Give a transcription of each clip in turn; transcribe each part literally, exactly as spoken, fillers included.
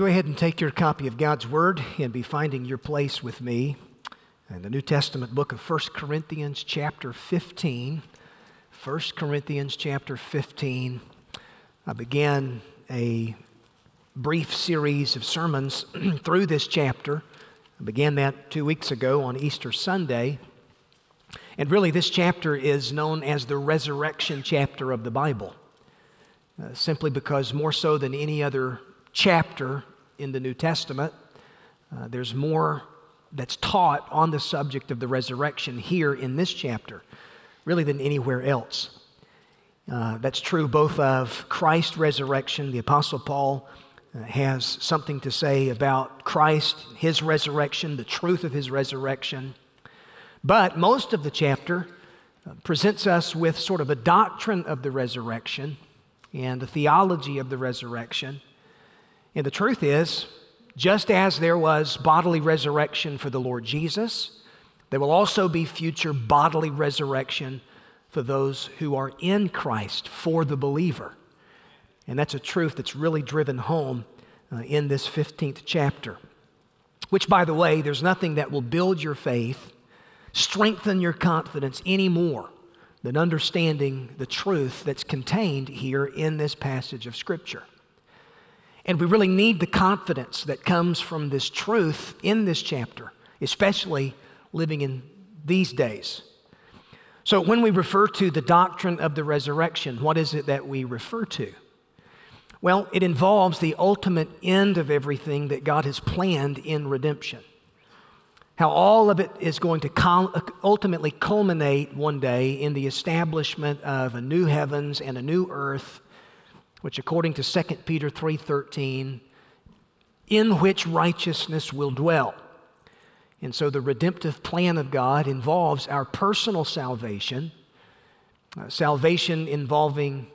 Go ahead and take your copy of God's Word and be finding your place with me in the New Testament book of First Corinthians chapter fifteen. First Corinthians chapter fifteen. I began a brief series of sermons through this chapter. I began that two weeks ago on Easter Sunday. And really, this chapter is known as the resurrection chapter of the Bible, uh, simply because more so than any other chapter in the New Testament, uh, there's more that's taught on the subject of the resurrection here in this chapter, really, than anywhere else. Uh, that's true both of Christ's resurrection. The Apostle Paul uh, has something to say about Christ, his resurrection, the truth of his resurrection. But most of the chapter presents us with sort of a doctrine of the resurrection and a theology of the resurrection. And the truth is, just as there was bodily resurrection for the Lord Jesus, there will also be future bodily resurrection for those who are in Christ, for the believer. And that's a truth that's really driven home uh, in this fifteenth chapter. Which, by the way, there's nothing that will build your faith, strengthen your confidence any more than understanding the truth that's contained here in this passage of Scripture. And we really need the confidence that comes from this truth in this chapter, especially living in these days. So when we refer to the doctrine of the resurrection, what is it that we refer to? Well, it involves the ultimate end of everything that God has planned in redemption. How all of it is going to ultimately culminate one day in the establishment of a new heavens and a new earth, which according to Second Peter three thirteen, in which righteousness will dwell. And so the redemptive plan of God involves our personal salvation, uh, salvation involving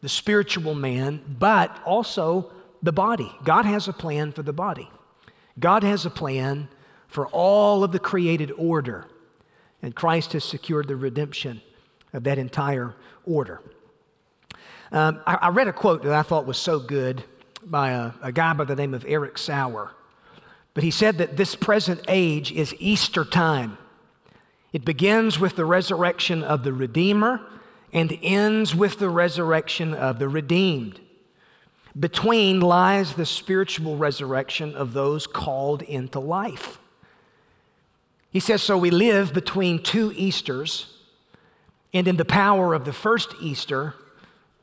the spiritual man, but also the body. God has a plan for the body. God has a plan for all of the created order, and Christ has secured the redemption of that entire order. Um, I, I read a quote that I thought was so good by a, a guy by the name of Eric Sauer, but he said that this present age is Easter time. It begins with the resurrection of the Redeemer and ends with the resurrection of the redeemed. Between lies the spiritual resurrection of those called into life. He says, so we live between two Easters, and in the power of the first Easter,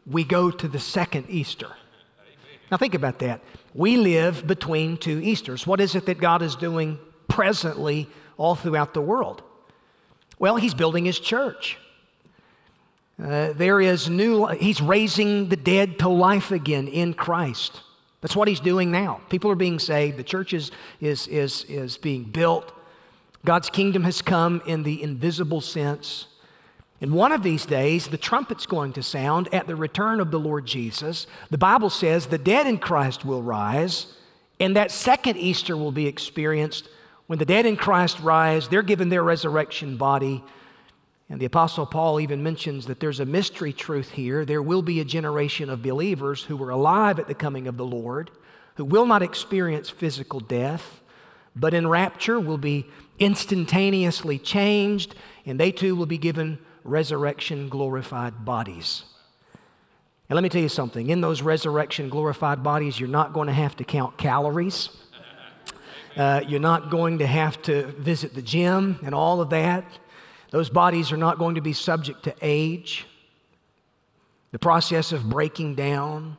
we go to the second Easter. Amen. Now think about that. We live between two Easters. What is it that God is doing presently all throughout the world? Well, he's building his church. Uh, there is new, he's raising the dead to life again in Christ. That's what he's doing now. People are being saved. The church is, is, is, is being built. God's kingdom has come in the invisible sense. And one of these days, the trumpet's going to sound at the return of the Lord Jesus. The Bible says the dead in Christ will rise, and that second Easter will be experienced. When the dead in Christ rise, they're given their resurrection body. And the Apostle Paul even mentions that there's a mystery truth here. There will be a generation of believers who were alive at the coming of the Lord, who will not experience physical death, but in rapture will be instantaneously changed, and they too will be given resurrection glorified bodies. And let me tell you something, in those resurrection glorified bodies, you're not going to have to count calories. Uh, you're not going to have to visit the gym and all of that. Those bodies are not going to be subject to age, the process of breaking down.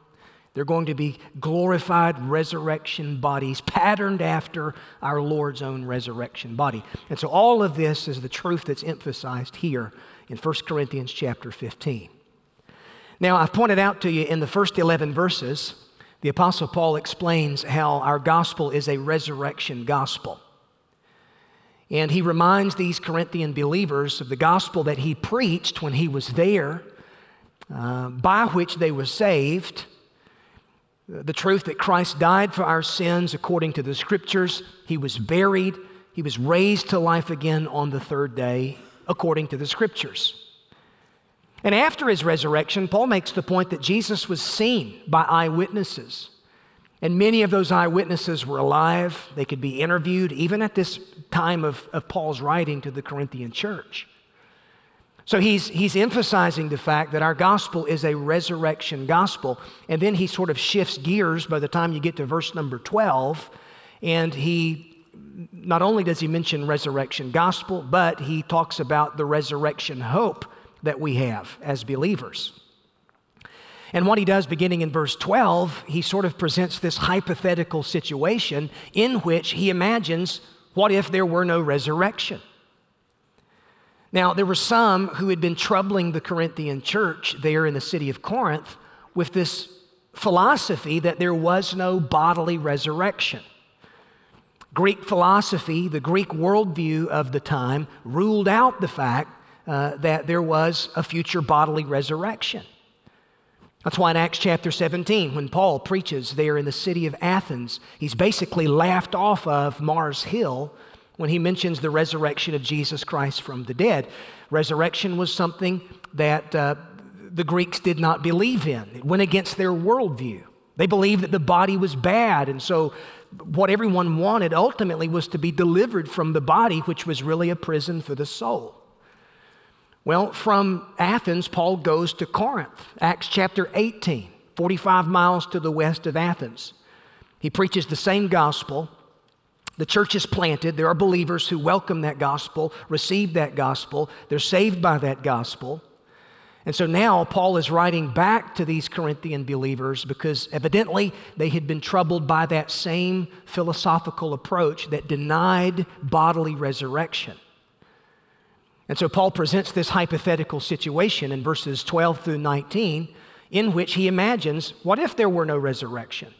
They're going to be glorified resurrection bodies patterned after our Lord's own resurrection body. And so all of this is the truth that's emphasized here in First Corinthians chapter fifteen. Now, I've pointed out to you in the first eleven verses, the Apostle Paul explains how our gospel is a resurrection gospel. And he reminds these Corinthian believers of the gospel that he preached when he was there, uh, by which they were saved, the truth that Christ died for our sins according to the Scriptures, he was buried, he was raised to life again on the third day according to the Scriptures. And after his resurrection, Paul makes the point that Jesus was seen by eyewitnesses. And many of those eyewitnesses were alive. They could be interviewed, even at this time of, of Paul's writing to the Corinthian church. So he's, he's emphasizing the fact that our gospel is a resurrection gospel. And then he sort of shifts gears by the time you get to verse number twelve. And he, not only does he mention resurrection gospel, but he talks about the resurrection hope that we have as believers. And what he does beginning in verse twelve, he sort of presents this hypothetical situation in which he imagines, what if there were no resurrection? Now, there were some who had been troubling the Corinthian church there in the city of Corinth with this philosophy that there was no bodily resurrection. Greek philosophy, the Greek worldview of the time, ruled out the fact uh, that there was a future bodily resurrection. That's why in Acts chapter seventeen, when Paul preaches there in the city of Athens, he's basically laughed off of Mars Hill when he mentions the resurrection of Jesus Christ from the dead. Resurrection was something that uh, the Greeks did not believe in. It went against their worldview. They believed that the body was bad, and so what everyone wanted ultimately was to be delivered from the body, which was really a prison for the soul. Well, from Athens, Paul goes to Corinth, Acts chapter eighteen, forty-five miles to the west of Athens. He preaches the same gospel. The church is planted. There are believers who welcome that gospel, receive that gospel. They're saved by that gospel. And so now Paul is writing back to these Corinthian believers because evidently they had been troubled by that same philosophical approach that denied bodily resurrection. And so Paul presents this hypothetical situation in verses twelve through nineteen in which he imagines, what if there were no resurrection?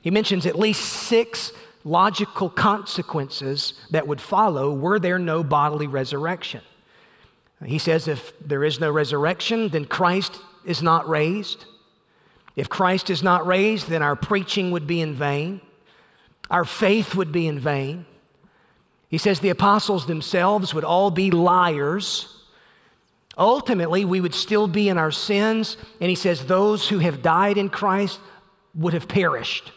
He mentions at least six logical consequences that would follow were there no bodily resurrection. He says if there is no resurrection, then Christ is not raised. If Christ is not raised, then our preaching would be in vain. Our faith would be in vain. He says the apostles themselves would all be liars. Ultimately, we would still be in our sins. And he says those who have died in Christ would have perished.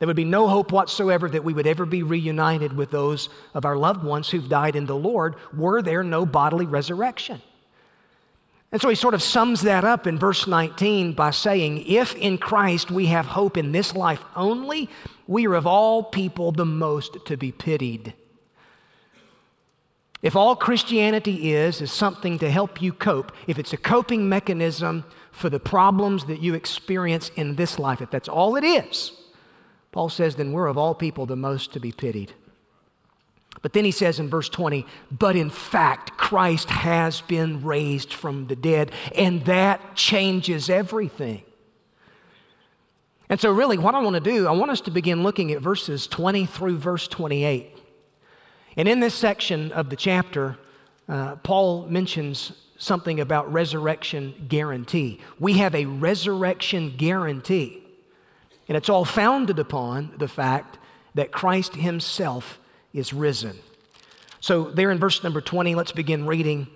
There would be no hope whatsoever that we would ever be reunited with those of our loved ones who've died in the Lord were there no bodily resurrection. And so he sort of sums that up in verse nineteen by saying, if in Christ we have hope in this life only, we are of all people the most to be pitied. If all Christianity is, is something to help you cope, if it's a coping mechanism for the problems that you experience in this life, if that's all it is, Paul says, then we're of all people the most to be pitied. But then he says in verse twenty, but in fact, Christ has been raised from the dead, and that changes everything. And so really what I want to do, I want us to begin looking at verses twenty through verse twenty-eight. And in this section of the chapter, uh, Paul mentions something about resurrection guarantee. We have a resurrection guarantee. And it's all founded upon the fact that Christ himself is risen. So there in verse number twenty, let's begin reading.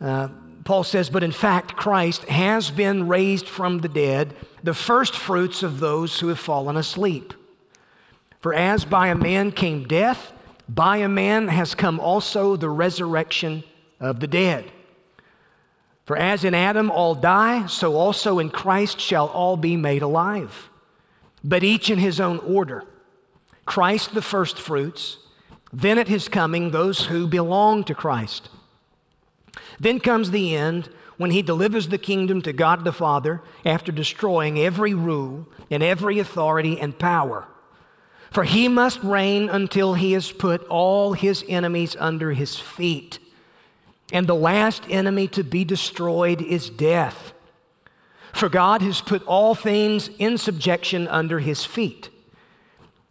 Uh, Paul says, but in fact, Christ has been raised from the dead, the first fruits of those who have fallen asleep. For as by a man came death, by a man has come also the resurrection of the dead. For as in Adam all die, so also in Christ shall all be made alive. But each in his own order. Christ the first fruits, then at his coming those who belong to Christ. Then comes the end when he delivers the kingdom to God the Father after destroying every rule and every authority and power. For he must reign until he has put all his enemies under his feet. And the last enemy to be destroyed is death. For God has put all things in subjection under his feet.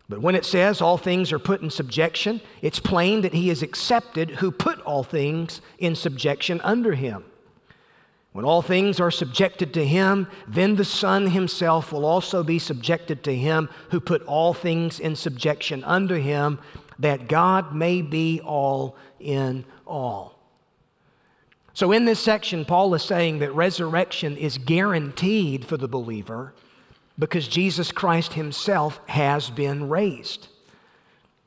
But when it says all things are put in subjection, it's plain that he is accepted who put all things in subjection under him. When all things are subjected to him, then the Son himself will also be subjected to him who put all things in subjection under him, that God may be all in all. So in this section, Paul is saying that resurrection is guaranteed for the believer, because Jesus Christ himself has been raised.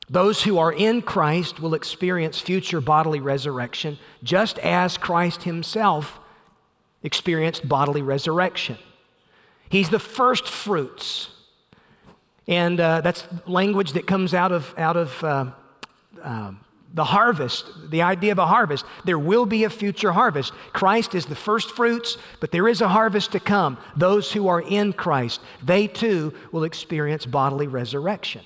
Those who are in Christ will experience future bodily resurrection, just as Christ himself experienced bodily resurrection. He's the first fruits. And uh, that's language that comes out of, out of uh, uh, the harvest, the idea of a harvest. There will be a future harvest. Christ is the first fruits, but there is a harvest to come. Those who are in Christ, they too will experience bodily resurrection.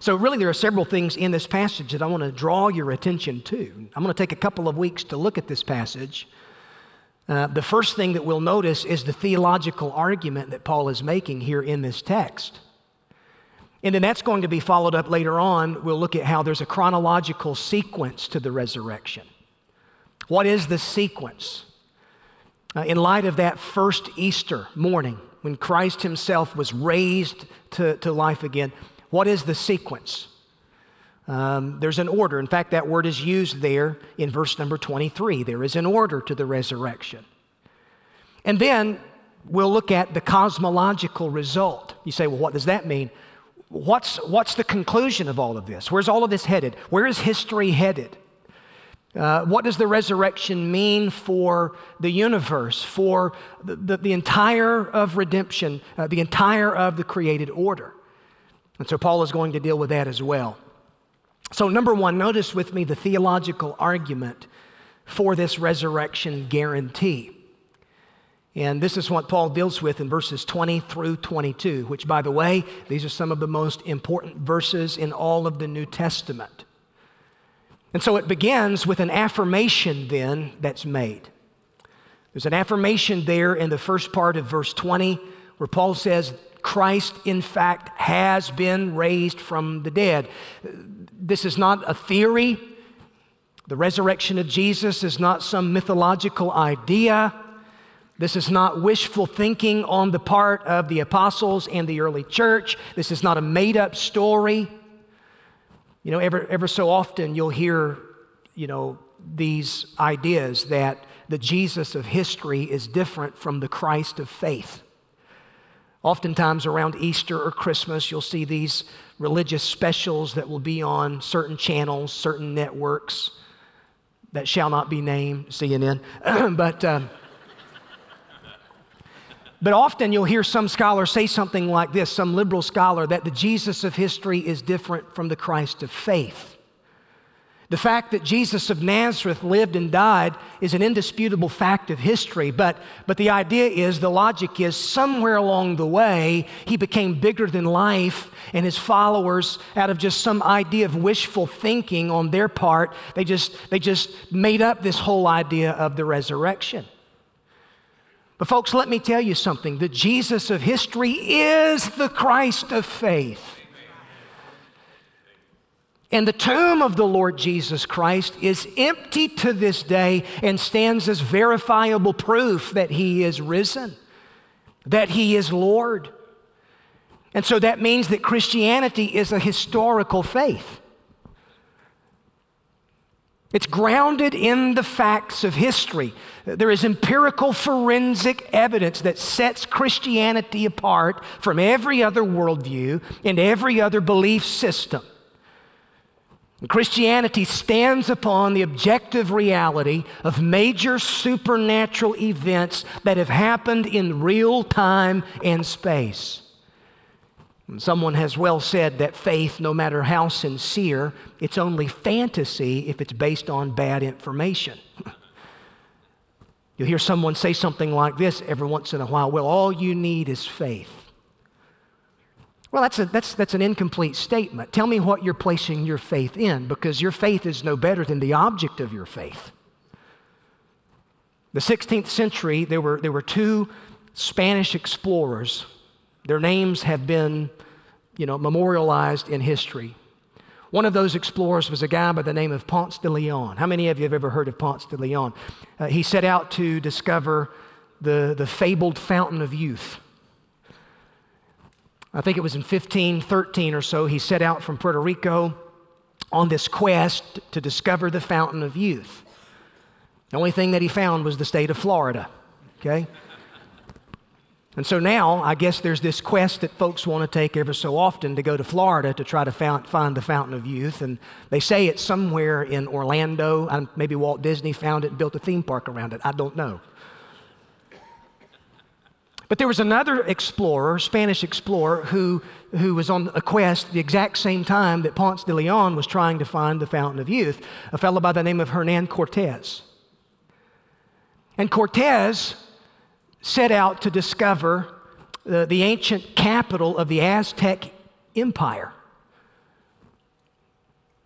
So really there are several things in this passage that I want to draw your attention to. I'm going to take a couple of weeks to look at this passage. Uh, the first thing that we'll notice is the theological argument that Paul is making here in this text. And then that's going to be followed up later on. We'll look at how there's a chronological sequence to the resurrection. What is the sequence? Uh, in light of that first Easter morning when Christ himself was raised to, to life again, what is the sequence? Um, there's an order. In fact, that word is used there in verse number twenty-three. There is an order to the resurrection. And then we'll look at the cosmological result. You say, well, what does that mean? What's, what's the conclusion of all of this? Where's all of this headed? Where is history headed? Uh, what does the resurrection mean for the universe, for the, the, the entire of redemption, uh, the entire of the created order? And so Paul is going to deal with that as well. So number one, notice with me the theological argument for this resurrection guarantee. And this is what Paul deals with in verses twenty through twenty-two, which, by the way, these are some of the most important verses in all of the New Testament. And so it begins with an affirmation then that's made. There's an affirmation there in the first part of verse twenty where Paul says, Christ, in fact, has been raised from the dead. This is not a theory. The resurrection of Jesus is not some mythological idea. This is not wishful thinking on the part of the apostles and the early church. This is not a made-up story. You know, ever, ever so often you'll hear, you know, these ideas that the Jesus of history is different from the Christ of faith. Oftentimes around Easter or Christmas, you'll see these religious specials that will be on certain channels, certain networks that shall not be named, C N N. but um, but often you'll hear some scholar say something like this, some liberal scholar, that the Jesus of history is different from the Christ of faith. The fact that Jesus of Nazareth lived and died is an indisputable fact of history, but, but the idea is, the logic is, somewhere along the way, he became bigger than life, and his followers, out of just some idea of wishful thinking on their part, they just, they just made up this whole idea of the resurrection. But folks, let me tell you something. The Jesus of history is the Christ of faith. And the tomb of the Lord Jesus Christ is empty to this day and stands as verifiable proof that he is risen, that he is Lord. And so that means that Christianity is a historical faith. It's grounded in the facts of history. There is empirical forensic evidence that sets Christianity apart from every other worldview and every other belief system. Christianity stands upon the objective reality of major supernatural events that have happened in real time and space. And someone has well said that faith, no matter how sincere, it's only fantasy if it's based on bad information. You'll hear someone say something like this every once in a while, well, all you need is faith. Well, that's, a, that's, that's an incomplete statement. Tell me what you're placing your faith in, because your faith is no better than the object of your faith. The sixteenth century, there were, there were two Spanish explorers. Their names have been, you know, memorialized in history. One of those explorers was a guy by the name of Ponce de Leon. How many of you have ever heard of Ponce de Leon? Uh, he set out to discover the, the fabled fountain of youth. I think it was in fifteen thirteen or so, he set out from Puerto Rico on this quest to discover the fountain of youth. The only thing that he found was the state of Florida, okay? And so now, I guess there's this quest that folks want to take ever so often to go to Florida to try to found, find the Fountain of Youth. And they say it's somewhere in Orlando. I, maybe Walt Disney found it and built a theme park around it. I don't know. But there was another explorer, Spanish explorer, who, who was on a quest the exact same time that Ponce de Leon was trying to find the Fountain of Youth, a fellow by the name of Hernan Cortez. And Cortez set out to discover the, the ancient capital of the Aztec Empire.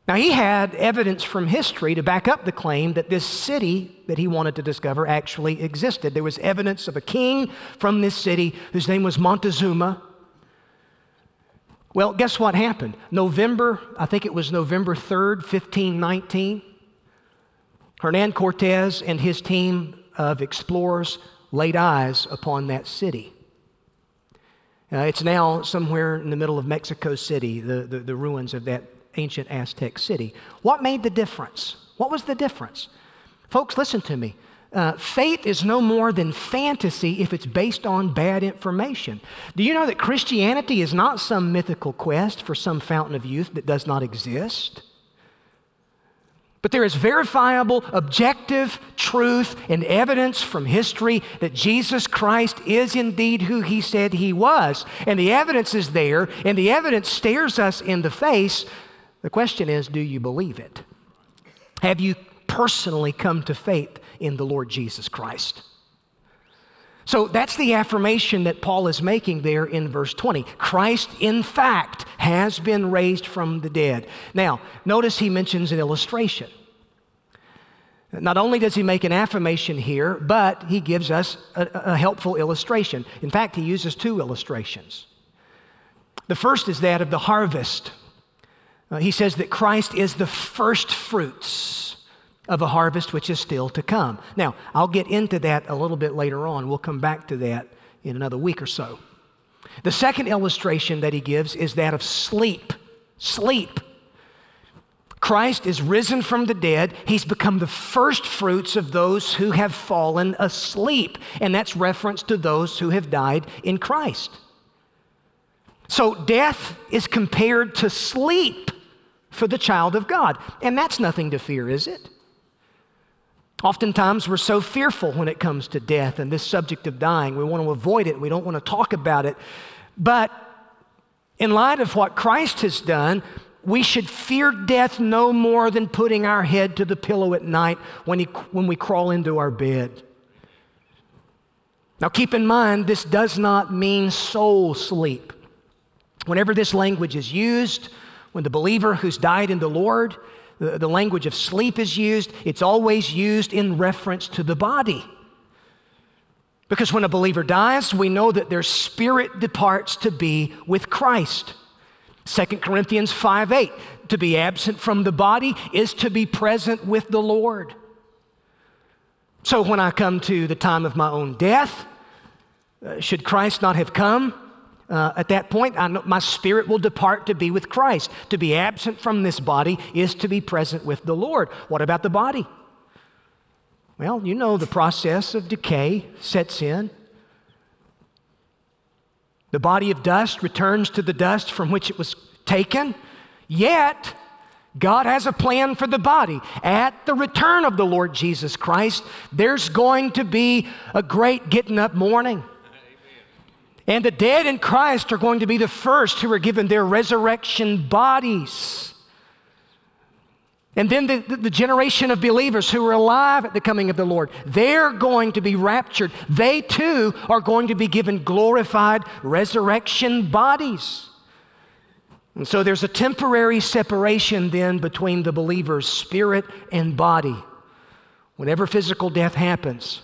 Now, he had evidence from history to back up the claim that this city that he wanted to discover actually existed. There was evidence of a king from this city whose name was Montezuma. Well, guess what happened? November, I think it was November third, fifteen nineteen, Hernan Cortez and his team of explorers laid eyes upon that city. Uh, it's now somewhere in the middle of Mexico City, the, the, the ruins of that ancient Aztec city. What made the difference? What was the difference? Folks, listen to me. Uh, faith is no more than fantasy if it's based on bad information. Do you know that Christianity is not some mythical quest for some fountain of youth that does not exist? But there is verifiable, objective truth and evidence from history that Jesus Christ is indeed who he said he was. And the evidence is there, and the evidence stares us in the face. The question is, do you believe it? Have you personally come to faith in the Lord Jesus Christ? So that's the affirmation that Paul is making there in verse twenty. Christ, in fact, has been raised from the dead. Now, notice he mentions an illustration. Not only does he make an affirmation here, but he gives us a, a helpful illustration. In fact, he uses two illustrations. The first is that of the harvest. Uh, he says that Christ is the first fruits of a harvest which is still to come. Now, I'll get into that a little bit later on. We'll come back to that in another week or so. The second illustration that he gives is that of sleep. Sleep. Christ is risen from the dead. He's become the first fruits of those who have fallen asleep. And that's reference to those who have died in Christ. So death is compared to sleep for the child of God. And that's nothing to fear, is it? Oftentimes, we're so fearful when it comes to death and this subject of dying. We want to avoid it. We don't want to talk about it. But in light of what Christ has done, we should fear death no more than putting our head to the pillow at night when, he, when we crawl into our bed. Now, keep in mind, this does not mean soul sleep. Whenever this language is used, when the believer who's died in the Lord, the language of sleep is used, it's always used in reference to the body. Because when a believer dies, we know that their spirit departs to be with Christ. Second Corinthians five eight, to be absent from the body is to be present with the Lord. So when I come to the time of my own death, should Christ not have come, Uh, at that point, I know my spirit will depart to be with Christ. To be absent from this body is to be present with the Lord. What about the body? Well, you know the process of decay sets in. The body of dust returns to the dust from which it was taken. Yet, God has a plan for the body. At the return of the Lord Jesus Christ, there's going to be a great getting up morning. And the dead in Christ are going to be the first who are given their resurrection bodies. And then the, the, the generation of believers who are alive at the coming of the Lord, they're going to be raptured. They too are going to be given glorified resurrection bodies. And so there's a temporary separation then between the believer's spirit and body. Whenever physical death happens,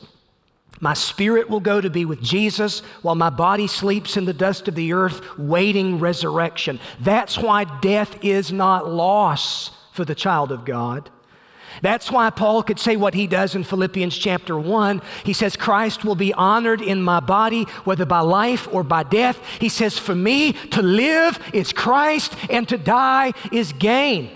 my spirit will go to be with Jesus while my body sleeps in the dust of the earth, waiting resurrection. That's why death is not loss for the child of God. That's why Paul could say what he does in Philippians chapter one. He says, Christ will be honored in my body, whether by life or by death. He says, for me to live is Christ and to die is gain.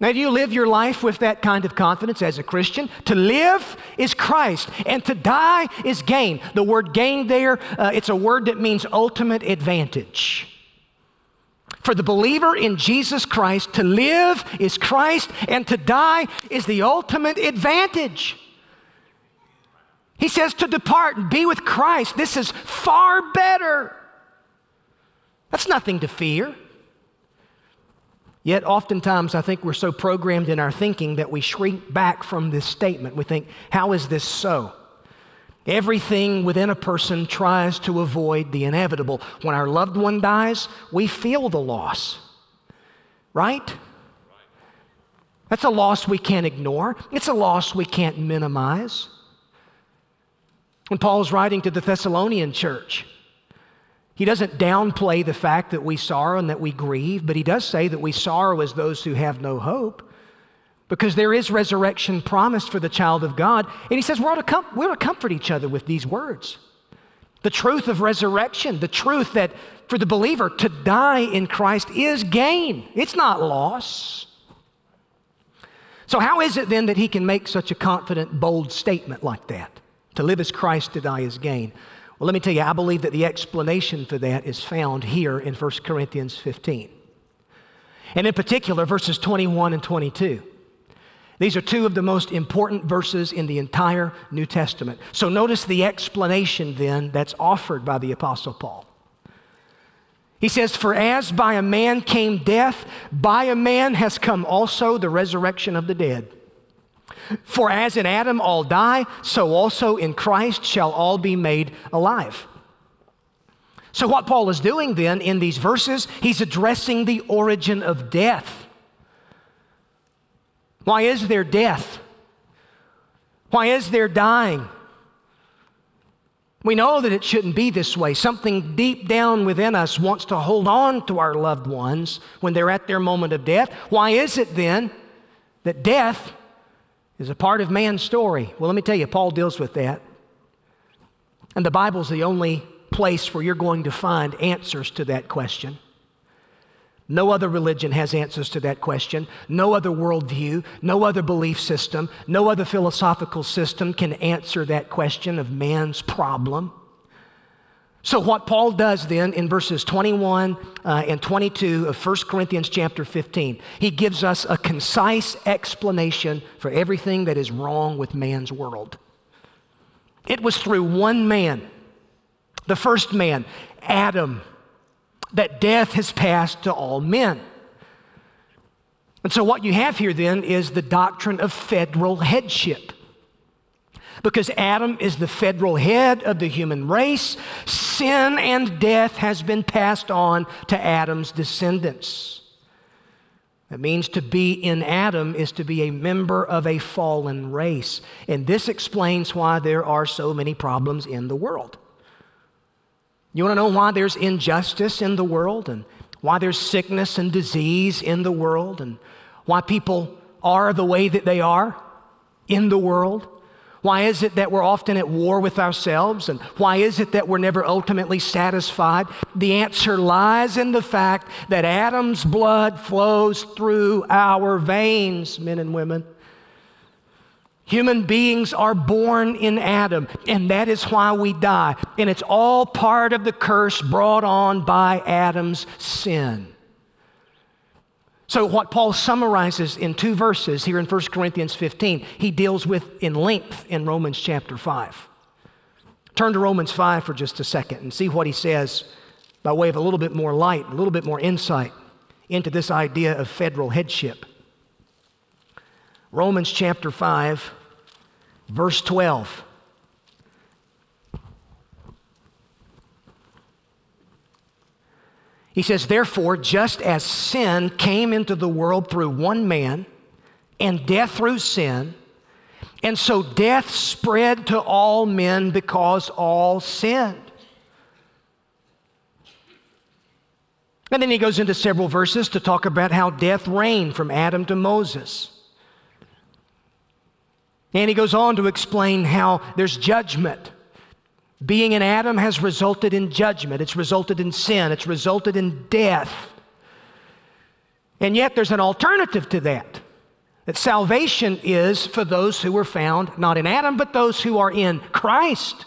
Now, do you live your life with that kind of confidence as a Christian? To live is Christ, and to die is gain. The word gain there, uh, it's a word that means ultimate advantage. For the believer in Jesus Christ, to live is Christ, and to die is the ultimate advantage. He says to depart and be with Christ. This is far better. That's nothing to fear. Yet oftentimes I think we're so programmed in our thinking that we shrink back from this statement. We think, how is this so? Everything within a person tries to avoid the inevitable. When our loved one dies, we feel the loss, right? That's a loss we can't ignore. It's a loss we can't minimize. When Paul's writing to the Thessalonian church, he doesn't downplay the fact that we sorrow and that we grieve, but he does say that we sorrow as those who have no hope, because there is resurrection promised for the child of God. And he says we're to, com- we're to comfort each other with these words. The truth of resurrection, the truth that for the believer to die in Christ is gain. It's not loss. So how is it then that he can make such a confident, bold statement like that? To live is Christ, to die is gain. Well, let me tell you, I believe that the explanation for that is found here in First Corinthians fifteen. And in particular, verses twenty-one and twenty-two. These are two of the most important verses in the entire New Testament. So notice the explanation then that's offered by the Apostle Paul. He says, "For as by a man came death, by a man has come also the resurrection of the dead. For as in Adam all die, so also in Christ shall all be made alive." So what Paul is doing then in these verses, he's addressing the origin of death. Why is there death? Why is there dying? We know that it shouldn't be this way. Something deep down within us wants to hold on to our loved ones when they're at their moment of death. Why is it then that death is a part of man's story? Well, let me tell you, Paul deals with that. And the Bible's the only place where you're going to find answers to that question. No other religion has answers to that question. No other worldview, no other belief system, no other philosophical system can answer that question of man's problem. So what Paul does then in verses twenty-one uh, and twenty-two of First Corinthians chapter fifteen, he gives us a concise explanation for everything that is wrong with man's world. It was through one man, the first man, Adam, that death has passed to all men. And so what you have here then is the doctrine of federal headship. Because Adam is the federal head of the human race, sin and death has been passed on to Adam's descendants. That means to be in Adam is to be a member of a fallen race. And this explains why there are so many problems in the world. You want to know why there's injustice in the world, and why there's sickness and disease in the world, and why people are the way that they are in the world? Why is it that we're often at war with ourselves? And why is it that we're never ultimately satisfied? The answer lies in the fact that Adam's blood flows through our veins, men and women. Human beings are born in Adam, and that is why we die. And it's all part of the curse brought on by Adam's sin. So what Paul summarizes in two verses here in First Corinthians fifteen, he deals with in length in Romans chapter five. Turn to Romans five for just a second and see what he says by way of a little bit more light, a little bit more insight into this idea of federal headship. Romans chapter five, verse twelve. He says, "Therefore, just as sin came into the world through one man, and death through sin, and so death spread to all men because all sinned." And then he goes into several verses to talk about how death reigned from Adam to Moses. And he goes on to explain how there's judgment. Being in Adam has resulted in judgment. It's resulted in sin. It's resulted in death. And yet there's an alternative to that. That salvation is for those who were found not in Adam, but those who are in Christ.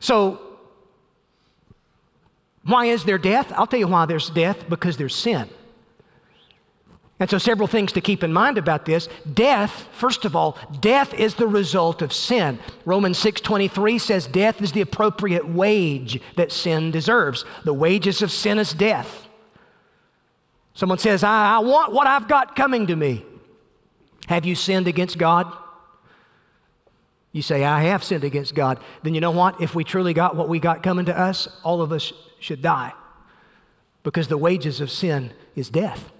So, why is there death? I'll tell you why there's death, because there's sin. And so several things to keep in mind about this. Death, first of all, death is the result of sin. Romans six twenty-three says death is the appropriate wage that sin deserves. The wages of sin is death. Someone says, I, I want what I've got coming to me. Have you sinned against God? You say, I have sinned against God. Then you know what? If we truly got what we got coming to us, all of us should die, because the wages of sin is death.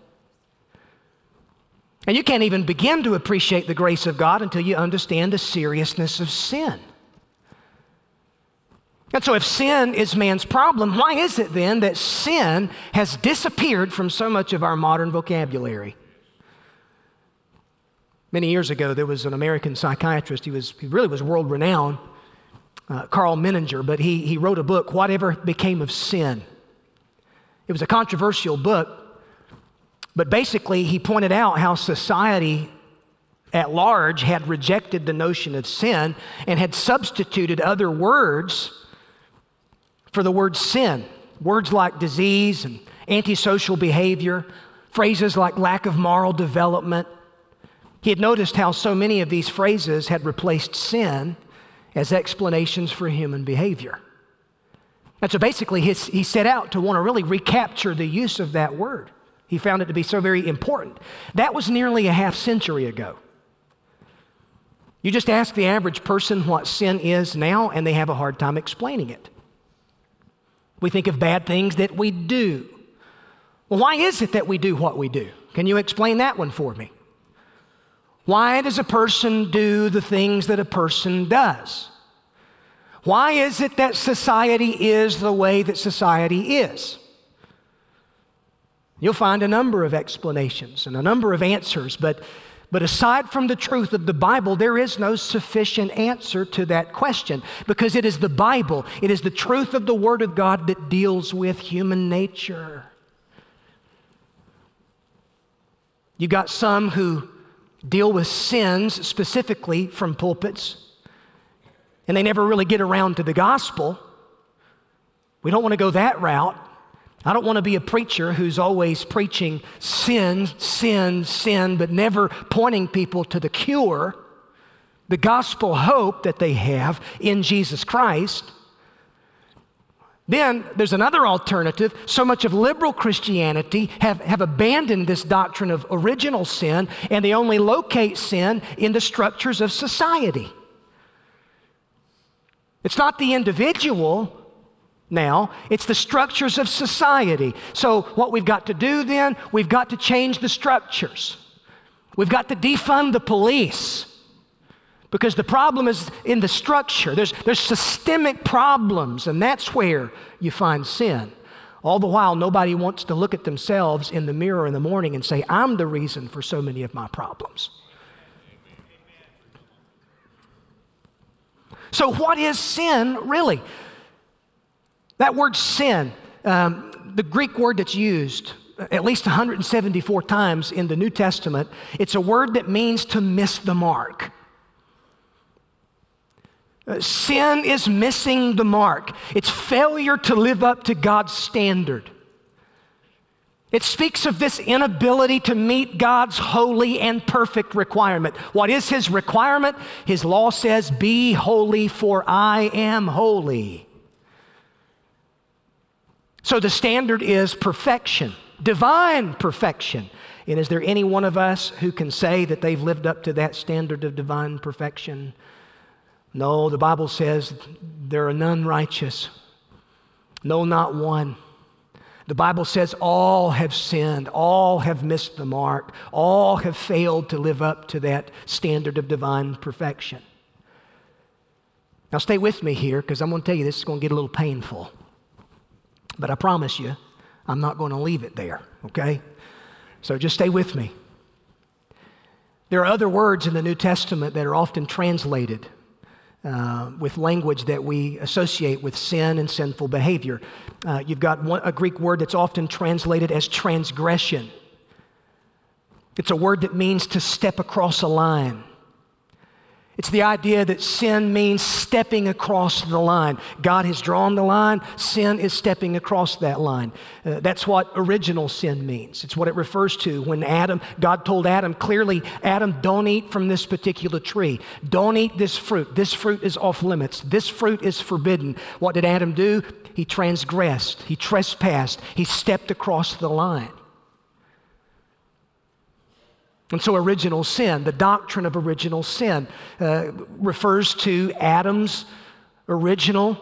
And you can't even begin to appreciate the grace of God until you understand the seriousness of sin. And so if sin is man's problem, why is it then that sin has disappeared from so much of our modern vocabulary? Many years ago, there was an American psychiatrist. He was he really was world-renowned, uh, Carl Menninger, but he, he wrote a book, Whatever Became of Sin. It was a controversial book, but basically he pointed out how society at large had rejected the notion of sin and had substituted other words for the word sin. Words like disease and antisocial behavior, phrases like lack of moral development. He had noticed how so many of these phrases had replaced sin as explanations for human behavior. And so basically his, he set out to want to really recapture the use of that word. He found it to be so very important. That was nearly a half century ago. You just ask the average person what sin is now, and they have a hard time explaining it. We think of bad things that we do. Well, why is it that we do what we do? Can you explain that one for me? Why does a person do the things that a person does? Why is it that society is the way that society is? You'll find a number of explanations and a number of answers, but, but aside from the truth of the Bible, there is no sufficient answer to that question, because it is the Bible, it is the truth of the Word of God that deals with human nature. You got some who deal with sins specifically from pulpits, and they never really get around to the gospel. We don't want to go that route. I don't want to be a preacher who's always preaching sin, sin, sin, but never pointing people to the cure, the gospel hope that they have in Jesus Christ. Then there's another alternative. So much of liberal Christianity have, have abandoned this doctrine of original sin, and they only locate sin in the structures of society. It's not the individual now, it's the structures of society. So what we've got to do then, we've got to change the structures. We've got to defund the police, because the problem is in the structure. There's, there's systemic problems, and that's where you find sin. All the while, nobody wants to look at themselves in the mirror in the morning and say, I'm the reason for so many of my problems. So what is sin, really? That word sin, um, the Greek word that's used at least one hundred seventy-four times in the New Testament, it's a word that means to miss the mark. Sin is missing the mark. It's failure to live up to God's standard. It speaks of this inability to meet God's holy and perfect requirement. What is His requirement? His law says, "Be holy, for I am holy." So the standard is perfection, divine perfection. And is there any one of us who can say that they've lived up to that standard of divine perfection? No, the Bible says there are none righteous. No, not one. The Bible says all have sinned, all have missed the mark, all have failed to live up to that standard of divine perfection. Now stay with me here, because I'm going to tell you this is going to get a little painful. But I promise you, I'm not going to leave it there, okay? So just stay with me. There are other words in the New Testament that are often translated Uh, with language that we associate with sin and sinful behavior. Uh, you've got one, a Greek word that's often translated as transgression. It's a word that means to step across a line. It's the idea that sin means stepping across the line. God has drawn the line. Sin is stepping across that line. Uh, that's what original sin means. It's what it refers to when Adam, God told Adam clearly, Adam, don't eat from this particular tree. Don't eat this fruit. This fruit is off limits. This fruit is forbidden. What did Adam do? He transgressed. He trespassed. He stepped across the line. And so original sin, the doctrine of original sin, uh, refers to Adam's original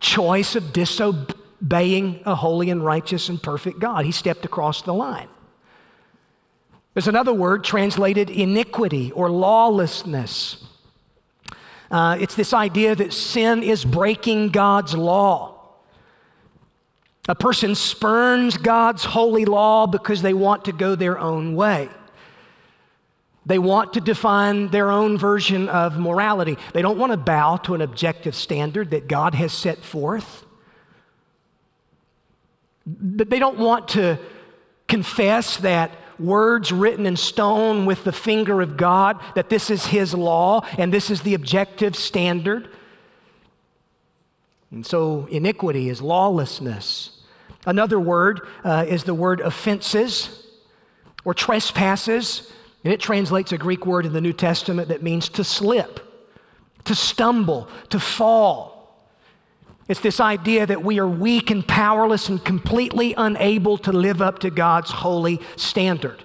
choice of disobeying a holy and righteous and perfect God. He stepped across the line. There's another word translated iniquity or lawlessness. Uh, it's this idea that sin is breaking God's law. A person spurns God's holy law because they want to go their own way. They want to define their own version of morality. They don't want to bow to an objective standard that God has set forth. They don't want to confess that words written in stone with the finger of God, that this is His law and this is the objective standard. And so iniquity is lawlessness. Another word uh, is the word offenses or trespasses. And it translates a Greek word in the New Testament that means to slip, to stumble, to fall. It's this idea that we are weak and powerless and completely unable to live up to God's holy standard.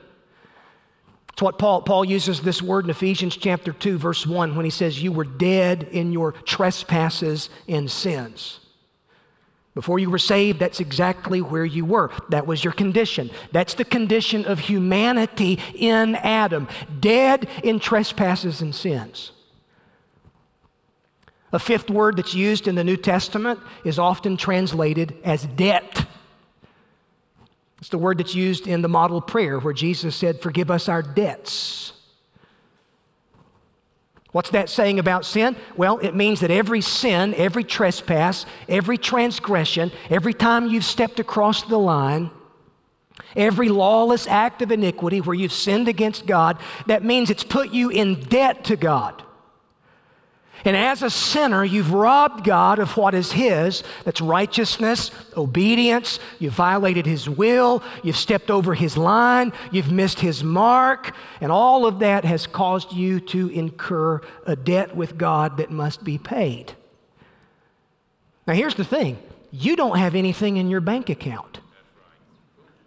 It's what Paul, Paul uses this word in Ephesians chapter two, verse one, when he says, you were dead in your trespasses and sins. Before you were saved, that's exactly where you were. That was your condition. That's the condition of humanity in Adam, dead in trespasses and sins. A fifth word that's used in the New Testament is often translated as debt. It's the word that's used in the model prayer where Jesus said, forgive us our debts. What's that saying about sin? Well, it means that every sin, every trespass, every transgression, every time you've stepped across the line, every lawless act of iniquity where you've sinned against God, that means it's put you in debt to God. And as a sinner, you've robbed God of what is His. That's righteousness, obedience. You've violated His will. You've stepped over His line. You've missed His mark. And all of that has caused you to incur a debt with God that must be paid. Now, here's the thing. You don't have anything in your bank account.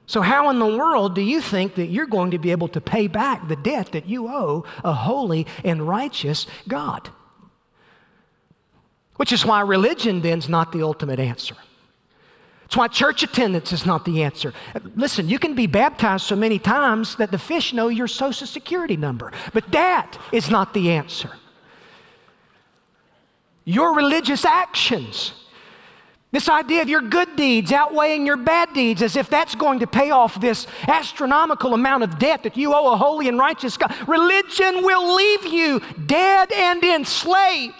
So how in the world do you think that you're going to be able to pay back the debt that you owe a holy and righteous God? Which is why religion then is not the ultimate answer. It's why church attendance is not the answer. Listen, you can be baptized so many times that the fish know your social security number, but that is not the answer. Your religious actions, this idea of your good deeds outweighing your bad deeds as if that's going to pay off this astronomical amount of debt that you owe a holy and righteous God. Religion will leave you dead and enslaved.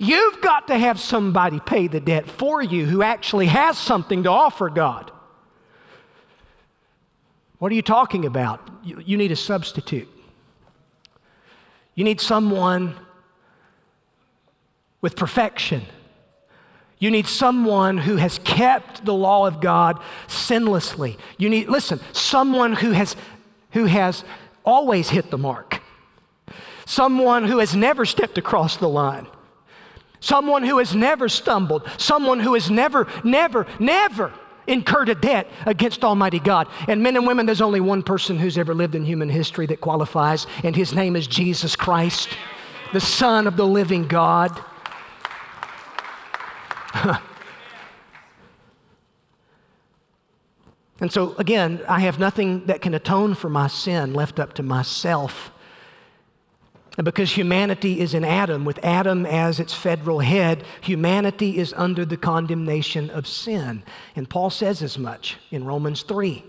You've got to have somebody pay the debt for you who actually has something to offer God. What are you talking about? You, you need a substitute. You need someone with perfection. You need someone who has kept the law of God sinlessly. You need, listen, someone who has, who has always hit the mark. Someone who has never stepped across the line. Someone who has never stumbled. Someone who has never, never, never incurred a debt against Almighty God. And men and women, there's only one person who's ever lived in human history that qualifies, and His name is Jesus Christ, the Son of the living God. And so, again, I have nothing that can atone for my sin left up to myself. And because humanity is in Adam, with Adam as its federal head, humanity is under the condemnation of sin. And Paul says as much in Romans three.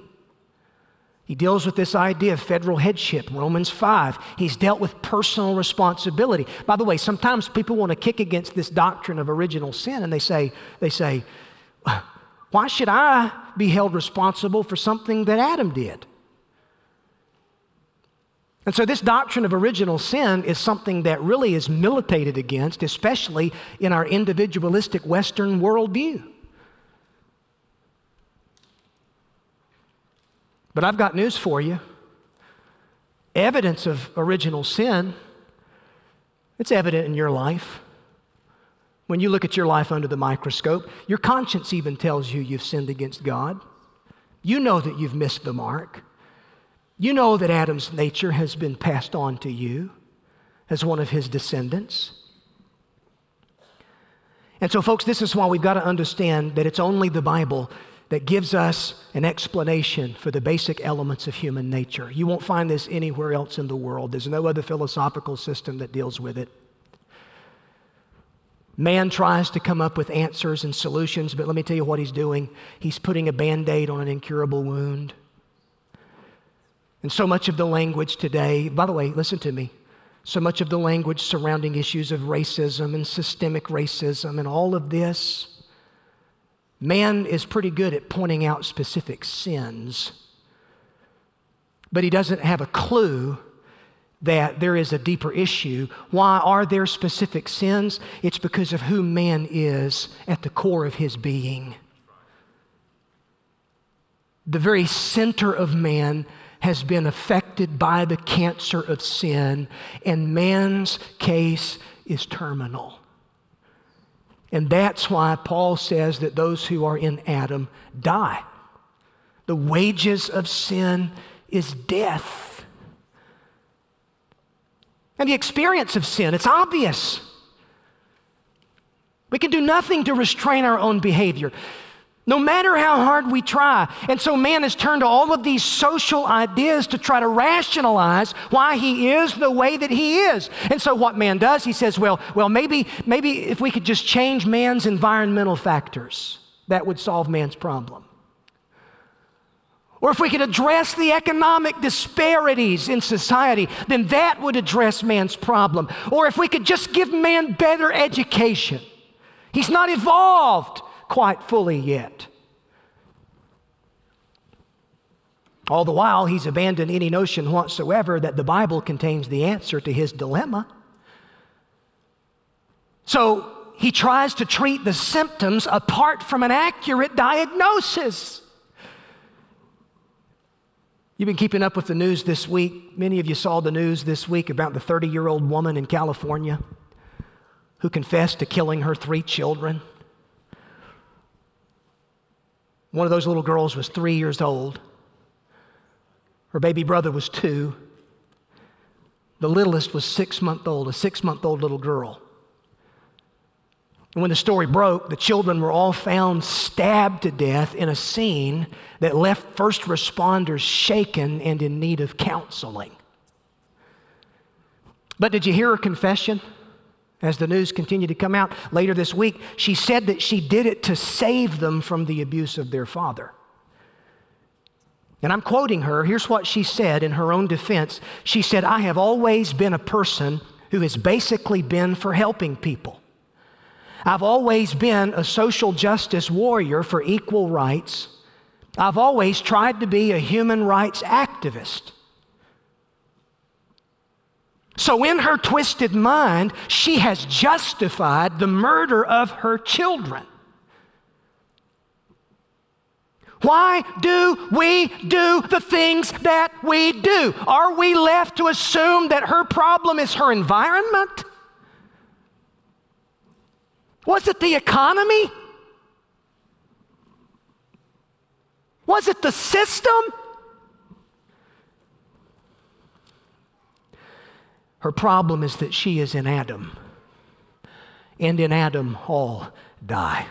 He deals with this idea of federal headship, Romans five. He's dealt with personal responsibility. By the way, sometimes people want to kick against this doctrine of original sin, and they say, they say, why should I be held responsible for something that Adam did? And so this doctrine of original sin is something that really is militated against, especially in our individualistic Western worldview. But I've got news for you. Evidence of original sin, it's evident in your life. When you look at your life under the microscope, your conscience even tells you you've sinned against God. You know that you've missed the mark. You know that Adam's nature has been passed on to you as one of his descendants. And so, folks, this is why we've got to understand that it's only the Bible that gives us an explanation for the basic elements of human nature. You won't find this anywhere else in the world. There's no other philosophical system that deals with it. Man tries to come up with answers and solutions, but let me tell you what he's doing. He's putting a Band-Aid on an incurable wound. And so much of the language today, by the way, listen to me, so much of the language surrounding issues of racism and systemic racism and all of this, man is pretty good at pointing out specific sins, but he doesn't have a clue that there is a deeper issue. Why are there specific sins? It's because of who man is at the core of his being. The very center of man has been affected by the cancer of sin, and man's case is terminal. And that's why Paul says that those who are in Adam die. The wages of sin is death. And the experience of sin, it's obvious. We can do nothing to restrain our own behavior, no matter how hard we try. And so man has turned to all of these social ideas to try to rationalize why he is the way that he is. And so what man does, he says, well, well, maybe, maybe if we could just change man's environmental factors, that would solve man's problem. Or if we could address the economic disparities in society, then that would address man's problem. Or if we could just give man better education. He's not evolved quite fully yet. All the while, he's abandoned any notion whatsoever that the Bible contains the answer to his dilemma. So he tries to treat the symptoms apart from an accurate diagnosis. You've been keeping up with the news this week. Many of you saw the news this week about the thirty-year-old woman in California who confessed to killing her three children. One of those little girls was three years old. Her baby brother was two. The littlest was six months old, a six-month-old little girl. And when the story broke, the children were all found stabbed to death in a scene that left first responders shaken and in need of counseling. But did you hear her confession? As the news continued to come out later this week, she said that she did it to save them from the abuse of their father. And I'm quoting her. Here's what she said in her own defense. She said, "I have always been a person who has basically been for helping people. I've always been a social justice warrior for equal rights. I've always tried to be a human rights activist." So in her twisted mind, she has justified the murder of her children. Why do we do the things that we do? Are we left to assume that her problem is her environment? Was it the economy? Was it the system? Her problem is that she is in Adam, and in Adam all die.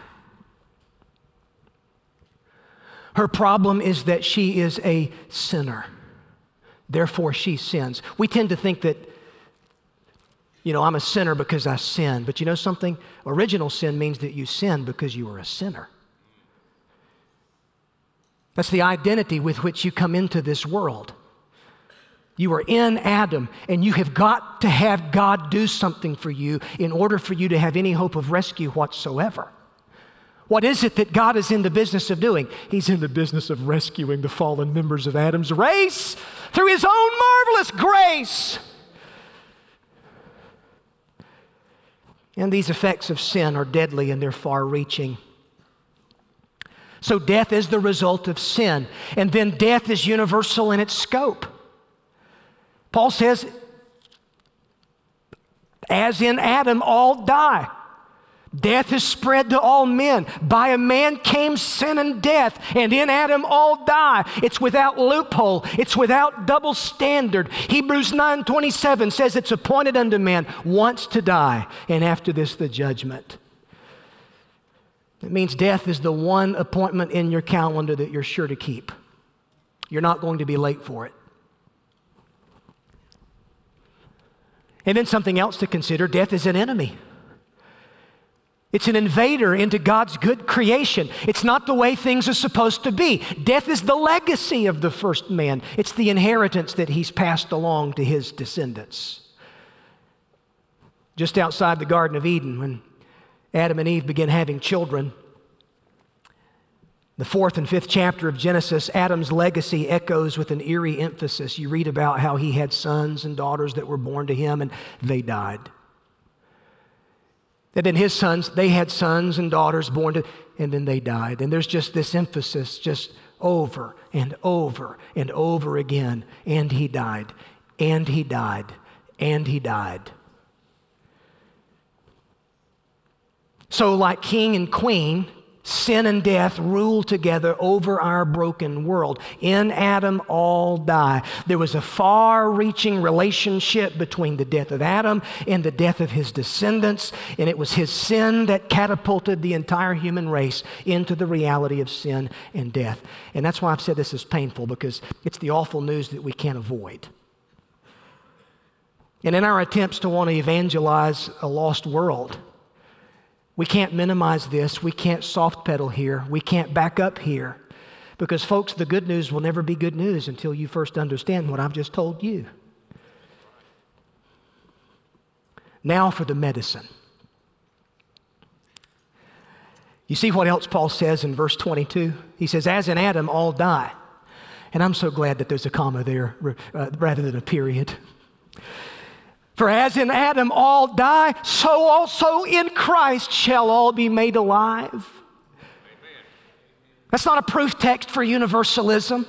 Her problem is that she is a sinner, therefore she sins. We tend to think that, you know, I'm a sinner because I sin, but you know something? Original sin means that you sin because you are a sinner. That's the identity with which you come into this world. You are in Adam, and you have got to have God do something for you in order for you to have any hope of rescue whatsoever. What is it that God is in the business of doing? He's in the business of rescuing the fallen members of Adam's race through his own marvelous grace. And these effects of sin are deadly and they're far-reaching. So death is the result of sin. And then death is universal in its scope. Paul says, as in Adam, all die. Death is spread to all men. By a man came sin and death, and in Adam all die. It's without loophole. It's without double standard. Hebrews nine twenty-seven says it's appointed unto man once to die, and after this the judgment. It means death is the one appointment in your calendar that you're sure to keep. You're not going to be late for it. And then something else to consider, death is an enemy. It's an invader into God's good creation. It's not the way things are supposed to be. Death is the legacy of the first man. It's the inheritance that he's passed along to his descendants. Just outside the Garden of Eden, when Adam and Eve began having children, the fourth and fifth chapter of Genesis, Adam's legacy echoes with an eerie emphasis. You read about how he had sons and daughters that were born to him, and they died. And then his sons, they had sons and daughters born to, and then they died. And there's just this emphasis just over and over and over again. And he died, and he died, and he died. So like king and queen, sin and death rule together over our broken world. In Adam, all die. There was a far-reaching relationship between the death of Adam and the death of his descendants, and it was his sin that catapulted the entire human race into the reality of sin and death. And that's why I've said this is painful, because it's the awful news that we can't avoid. And in our attempts to want to evangelize a lost world, we can't minimize this. We can't soft pedal here. We can't back up here. Because, folks, the good news will never be good news until you first understand what I've just told you. Now for the medicine. You see what else Paul says in verse twenty-two? He says, as in Adam, all die. And I'm so glad that there's a comma there uh, rather than a period. For as in Adam all die, so also in Christ shall all be made alive. Amen. That's not a proof text for universalism.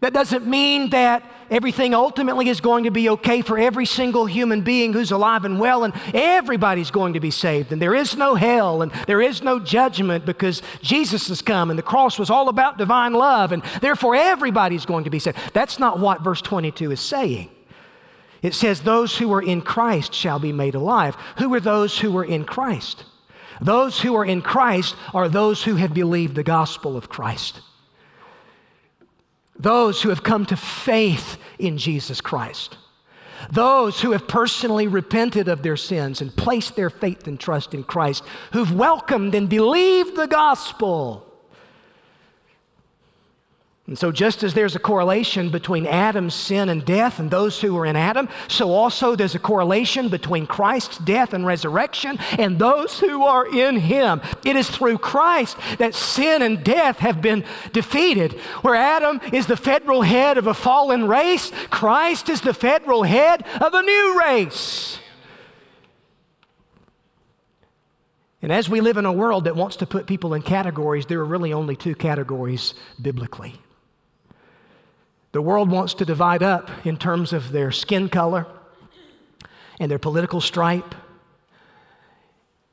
That doesn't mean that everything ultimately is going to be okay for every single human being who's alive and well, and everybody's going to be saved, and there is no hell, and there is no judgment, because Jesus has come, and the cross was all about divine love, and therefore everybody's going to be saved. That's not what verse twenty-two is saying. It says, those who are in Christ shall be made alive. Who are those who are in Christ? Those who are in Christ are those who have believed the gospel of Christ. Those who have come to faith in Jesus Christ. Those who have personally repented of their sins and placed their faith and trust in Christ, who've welcomed and believed the gospel. And so just as there's a correlation between Adam's sin and death and those who were in Adam, so also there's a correlation between Christ's death and resurrection and those who are in him. It is through Christ that sin and death have been defeated. Where Adam is the federal head of a fallen race, Christ is the federal head of a new race. And as we live in a world that wants to put people in categories, there are really only two categories biblically. The world wants to divide up in terms of their skin color and their political stripe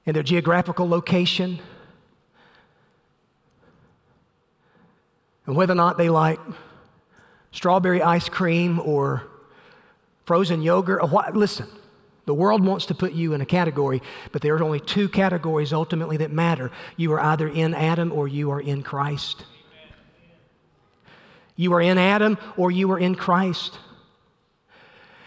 and their geographical location and whether or not they like strawberry ice cream or frozen yogurt. Or what. Listen, the world wants to put you in a category, but there are only two categories ultimately that matter. You are either in Adam or you are in Christ. You are in Adam or you are in Christ.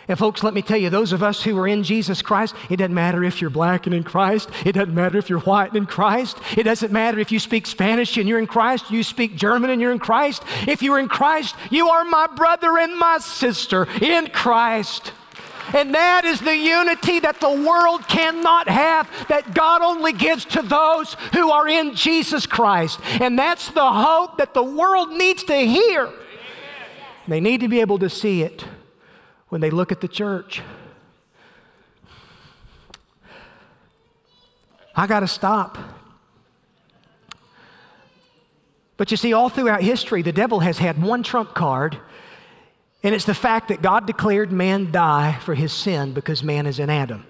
And folks, let me tell you, those of us who are in Jesus Christ, it doesn't matter if you're black and in Christ. It doesn't matter if you're white and in Christ. It doesn't matter if you speak Spanish and you're in Christ. You speak German and you're in Christ. If you're in Christ, you are my brother and my sister in Christ. And that is the unity that the world cannot have, that God only gives to those who are in Jesus Christ. And that's the hope that the world needs to hear. Amen. They need to be able to see it when they look at the church. I got to stop. But you see, all throughout history, the devil has had one trump card, and it's the fact that God declared man die for his sin because man is in Adam.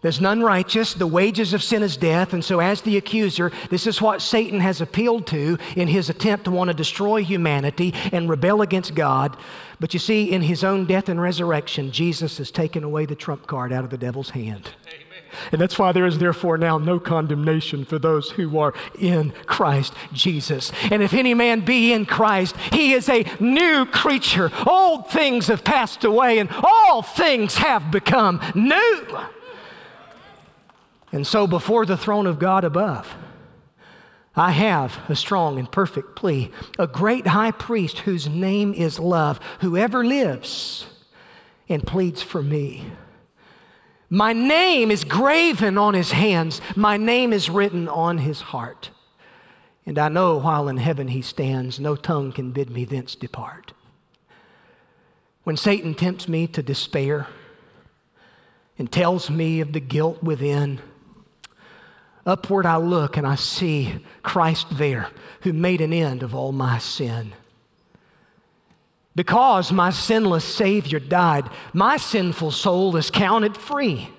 There's none righteous, the wages of sin is death, and so as the accuser, this is what Satan has appealed to in his attempt to want to destroy humanity and rebel against God. But you see, in his own death and resurrection, Jesus has taken away the trump card out of the devil's hand. Amen. And that's why there is therefore now no condemnation for those who are in Christ Jesus. And if any man be in Christ, he is a new creature. Old things have passed away and all things have become new. And so before the throne of God above, I have a strong and perfect plea, a great high priest whose name is love, who ever lives and pleads for me. My name is graven on his hands. My name is written on his heart. And I know while in heaven he stands, no tongue can bid me thence depart. When Satan tempts me to despair and tells me of the guilt within, upward I look and I see Christ there, who made an end of all my sin. Because my sinless Savior died, my sinful soul is counted free.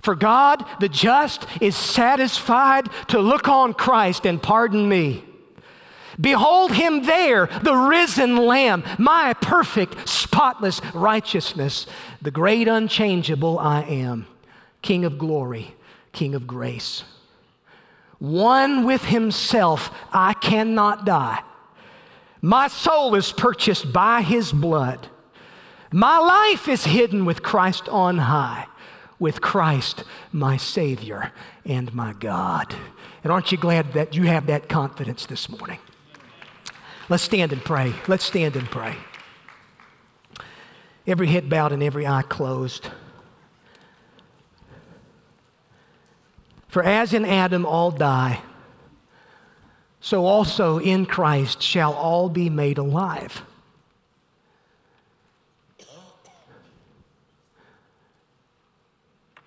For God, the just, is satisfied to look on Christ and pardon me. Behold him there, the risen Lamb, my perfect, spotless righteousness, the great unchangeable I am, King of glory, King of grace. One with himself, I cannot die. My soul is purchased by his blood. My life is hidden with Christ on high, with Christ my Savior and my God. And aren't you glad that you have that confidence this morning? Let's stand and pray. Let's stand and pray. Every head bowed and every eye closed. For as in Adam all die, so also in Christ shall all be made alive.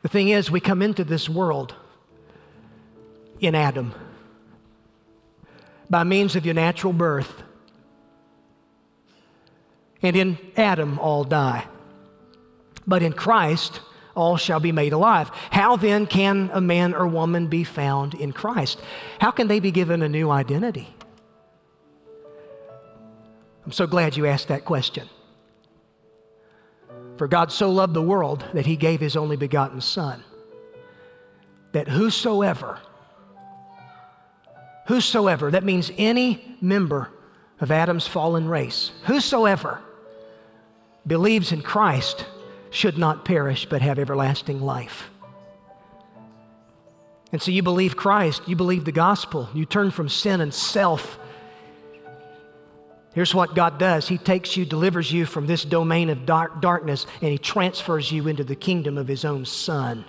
The thing is, we come into this world in Adam by means of your natural birth. And in Adam all die. But in Christ all shall be made alive. How then can a man or woman be found in Christ? How can they be given a new identity? I'm so glad you asked that question. For God so loved the world that he gave his only begotten Son, that whosoever, whosoever, that means any member of Adam's fallen race, whosoever believes in Christ should not perish but have everlasting life. And so you believe Christ, you believe the gospel, you turn from sin and self. Here's what God does. He takes you, delivers you from this domain of dark, darkness, and he transfers you into the kingdom of his own Son.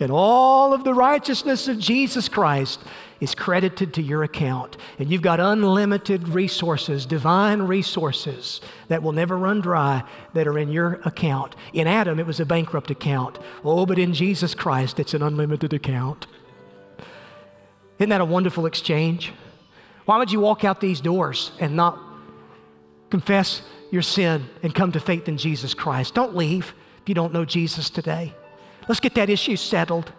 And all of the righteousness of Jesus Christ is credited to your account. And you've got unlimited resources, divine resources that will never run dry, that are in your account. In Adam, it was a bankrupt account. Oh, but in Jesus Christ, it's an unlimited account. Isn't that a wonderful exchange? Why would you walk out these doors and not confess your sin and come to faith in Jesus Christ? Don't leave if you don't know Jesus today. Let's get that issue settled.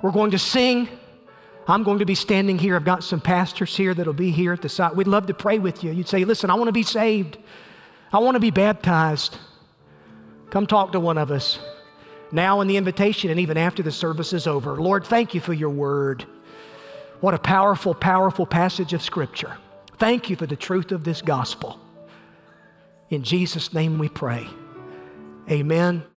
We're going to sing. I'm going to be standing here. I've got some pastors here that'll be here at the site. We'd love to pray with you. You'd say, listen, I want to be saved. I want to be baptized. Come talk to one of us now in the invitation and even after the service is over. Lord, thank you for your word. What a powerful, powerful passage of scripture. Thank you for the truth of this gospel. In Jesus' name we pray. Amen.